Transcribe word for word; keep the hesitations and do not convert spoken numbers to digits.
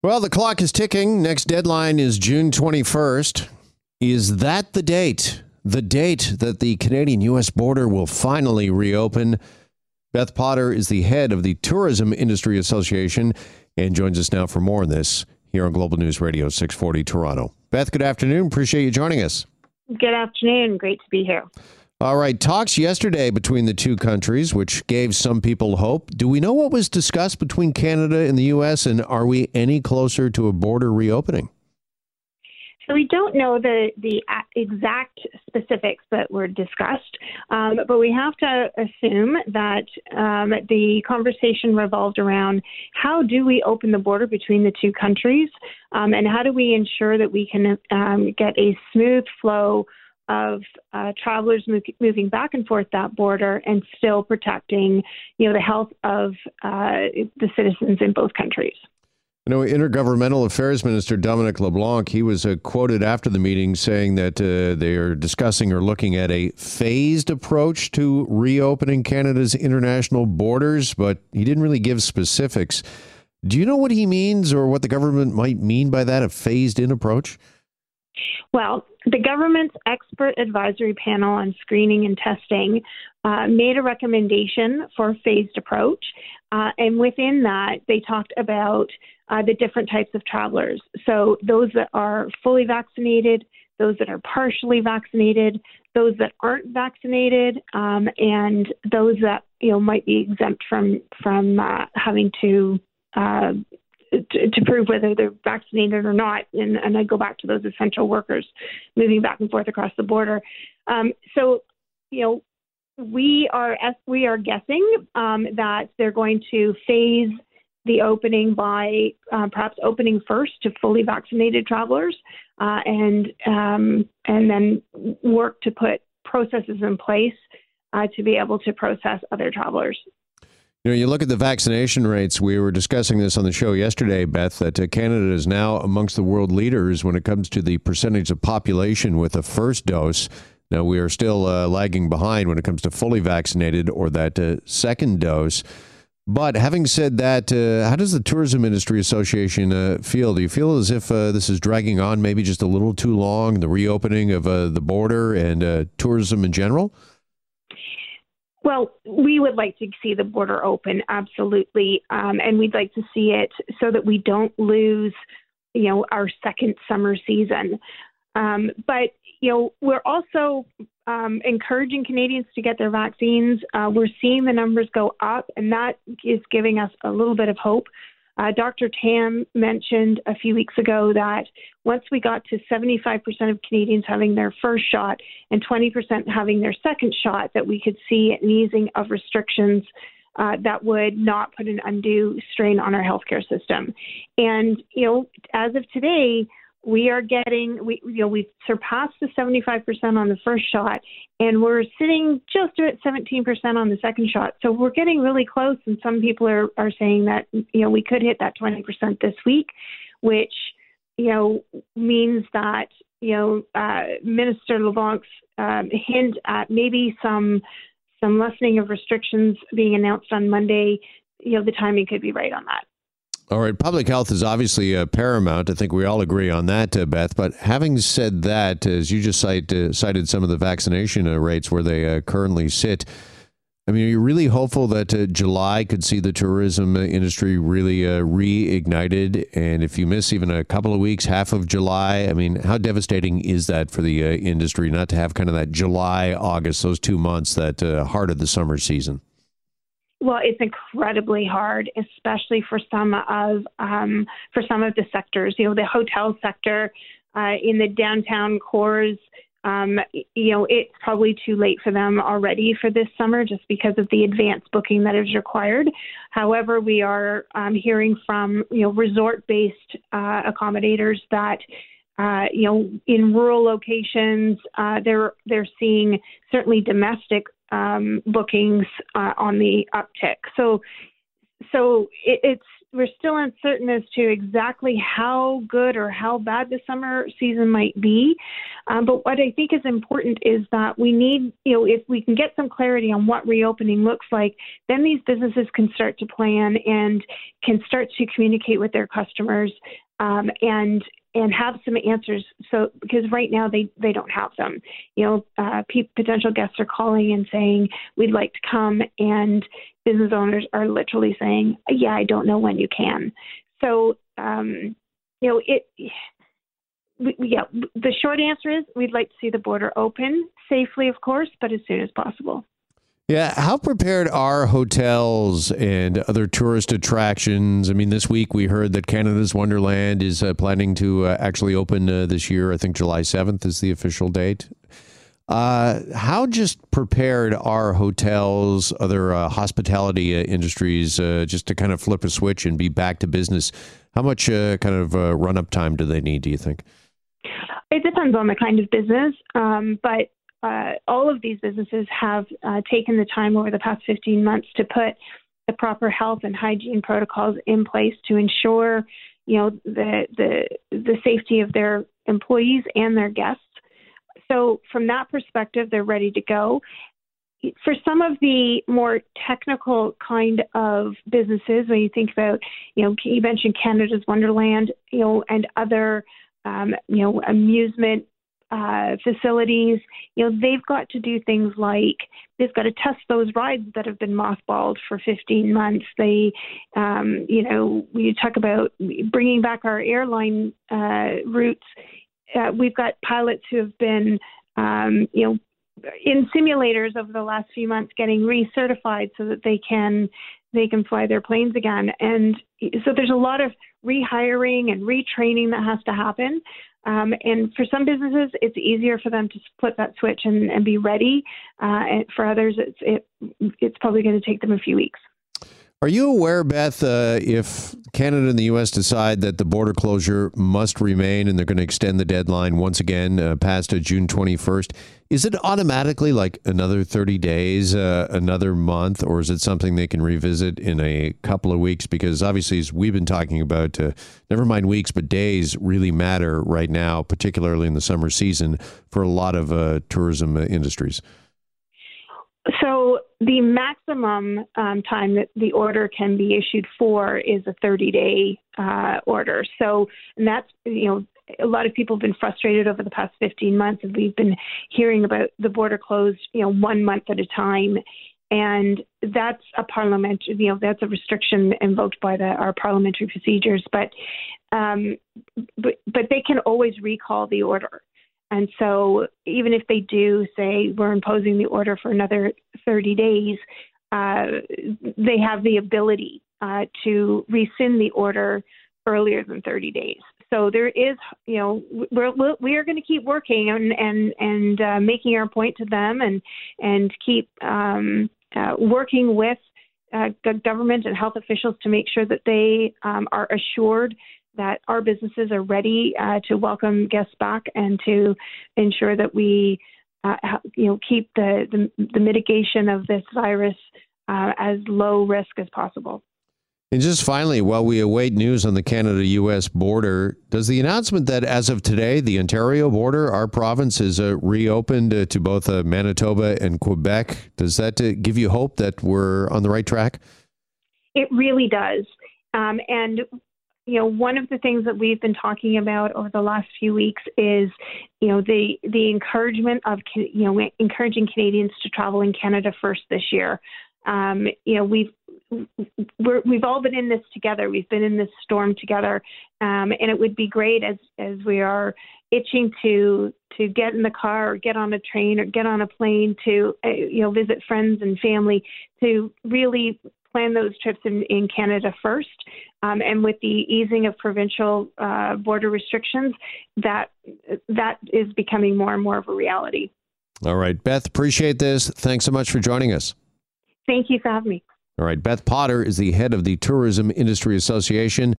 Well, the clock is ticking. Next deadline is June twenty-first. Is that the date? The date that the Canadian U S border will finally reopen? Beth Potter is the head of the Tourism Industry Association and joins us now for more on this here on Global News Radio six forty Toronto. Beth, good afternoon. Appreciate you joining us. Good afternoon. Great to be here. All right. Talks yesterday between the two countries, which gave some people hope. Do we know what was discussed between Canada and the U S, and are we any closer to a border reopening? So we don't know the, the exact specifics that were discussed, um, but we have to assume that um, the conversation revolved around how do we open the border between the two countries, um, and how do we ensure that we can um, get a smooth flow of uh, travelers move, moving back and forth that border and still protecting, you know, the health of uh, the citizens in both countries. You know, Intergovernmental Affairs Minister Dominic LeBlanc, he was uh, quoted after the meeting saying that uh, they are discussing or looking at a phased approach to reopening Canada's international borders, but he didn't really give specifics. Do you know what he means or what the government might mean by that, a phased-in approach? Well, the government's expert advisory panel on screening and testing uh, made a recommendation for a phased approach. Uh, and within that, they talked about uh, the different types of travelers. So those that are fully vaccinated, those that are partially vaccinated, those that aren't vaccinated, um, and those that, you know, might be exempt from from uh, having to uh To, to prove whether they're vaccinated or not. And, and I go back to those essential workers moving back and forth across the border. Um, so, you know, we are we are guessing um, that they're going to phase the opening by uh, perhaps opening first to fully vaccinated travelers uh, and um, and then work to put processes in place uh, to be able to process other travelers. You know, you look at the vaccination rates. We were discussing this on the show yesterday, Beth, that uh, Canada is now amongst the world leaders when it comes to the percentage of population with a first dose. Now, we are still uh, lagging behind when it comes to fully vaccinated or that uh, second dose. But having said that, uh, how does the Tourism Industry Association uh, feel? Do you feel as if uh, this is dragging on maybe just a little too long, the reopening of uh, the border and uh, tourism in general? Well, we would like to see the border open, absolutely, um, and we'd like to see it so that we don't lose, you know, our second summer season. Um, but, you know, we're also um, encouraging Canadians to get their vaccines. Uh, we're seeing the numbers go up, and that is giving us a little bit of hope. Uh, Doctor Tam mentioned a few weeks ago that once we got to seventy-five percent of Canadians having their first shot and twenty percent having their second shot, that we could see an easing of restrictions uh, that would not put an undue strain on our healthcare system. And, you know, as of today, we are getting, we, you know, we've surpassed the seventy-five percent on the first shot, and we're sitting just at seventeen percent on the second shot. So we're getting really close, and some people are, are saying that, you know, we could hit that twenty percent this week, which, you know, means that, you know, uh, Minister LeBlanc's um, hint at maybe some some lessening of restrictions being announced on Monday, you know, the timing could be right on that. All right. Public health is obviously uh, paramount. I think we all agree on that, uh, Beth. But having said that, as you just cite, uh, cited some of the vaccination uh, rates where they uh, currently sit, I mean, are you really hopeful that uh, July could see the tourism industry really uh, reignited? And if you miss even a couple of weeks, half of July, I mean, how devastating is that for the uh, industry not to have kind of that July, August, those two months, that uh, heart of the summer season? Well, it's incredibly hard, especially for some of um, for some of the sectors. You know, the hotel sector uh, in the downtown cores. Um, you know, it's probably too late for them already for this summer, just because of the advanced booking that is required. However, we are um, hearing from you know resort-based uh, accommodators that uh, you know in rural locations uh, they're they're seeing certainly domestic Um, bookings uh, on the uptick. So so it, it's we're still uncertain as to exactly how good or how bad the summer season might be. Um, but what I think is important is that we need, you know, if we can get some clarity on what reopening looks like, then these businesses can start to plan and can start to communicate with their customers um, and and have some answers. So, because right now they, they don't have them. You know, uh, pe- potential guests are calling and saying, we'd like to come. And business owners are literally saying, yeah, I don't know when you can. So, um, you know, it, we, yeah, the short answer is we'd like to see the border open safely, of course, but as soon as possible. Yeah. How prepared are hotels and other tourist attractions? I mean, this week we heard that Canada's Wonderland is uh, planning to uh, actually open uh, this year. I think July seventh is the official date. Uh, how just prepared are hotels, other uh, hospitality uh, industries, uh, just to kind of flip a switch and be back to business? How much uh, kind of uh, run-up time do they need, do you think? It depends on the kind of business, um, but Uh, all of these businesses have uh, taken the time over the past fifteen months to put the proper health and hygiene protocols in place to ensure, you know, the the the safety of their employees and their guests. So from that perspective, they're ready to go. For some of the more technical kind of businesses, when you think about, you know, you mentioned Canada's Wonderland, you know, and other, um, you know, amusement Uh, facilities, you know, they've got to do things like they've got to test those rides that have been mothballed for fifteen months. They, um, you know, we talk about bringing back our airline uh, routes. Uh, we've got pilots who have been, um, you know, in simulators over the last few months getting recertified so that they can they can fly their planes again. And so there's a lot of rehiring and retraining that has to happen. Um, and for some businesses, it's easier for them to flip that switch and, and be ready. Uh, and for others, it's it, it's probably going to take them a few weeks. Are you aware, Beth, uh, if Canada and the U S decide that the border closure must remain and they're going to extend the deadline once again uh, past June twenty-first, is it automatically like another thirty days, uh, another month, or is it something they can revisit in a couple of weeks? Because obviously, as we've been talking about, uh, never mind weeks, but days really matter right now, particularly in the summer season for a lot of uh, tourism industries. So the maximum um, time that the order can be issued for is a thirty-day uh, order. So, and that's, you know, a lot of people have been frustrated over the past fifteen months, and we've been hearing about the border closed, you know, one month at a time. And that's a parliament, you know, that's a restriction invoked by the, our parliamentary procedures. But, um, but, but they can always recall the order. And so even if they do say we're imposing the order for another thirty days, uh, they have the ability uh, to rescind the order earlier than thirty days. So there is, you know, we're, we are going to keep working and and, and uh, making our point to them and and keep um, uh, working with uh, government and health officials to make sure that they um, are assured that our businesses are ready uh, to welcome guests back and to ensure that we, uh, you know, keep the, the, the mitigation of this virus uh, as low risk as possible. And just finally, while we await news on the Canada U S border, does the announcement that as of today, the Ontario border, our province, is uh, reopened uh, to both uh, Manitoba and Quebec, does that uh, give you hope that we're on the right track? It really does. Um, and You know, one of the things that we've been talking about over the last few weeks is, you know, the the encouragement of, you know, encouraging Canadians to travel in Canada first this year. Um, you know, we've we're, we've all been in this together. We've been in this storm together, um, and it would be great as as we are itching to to get in the car or get on a train or get on a plane to, uh, you know, visit friends and family, to really plan those trips in, in Canada first. Um, and with the easing of provincial uh, border restrictions, that that is becoming more and more of a reality. All right, Beth, appreciate this. Thanks so much for joining us. Thank you for having me. All right, Beth Potter is the head of the Tourism Industry Association.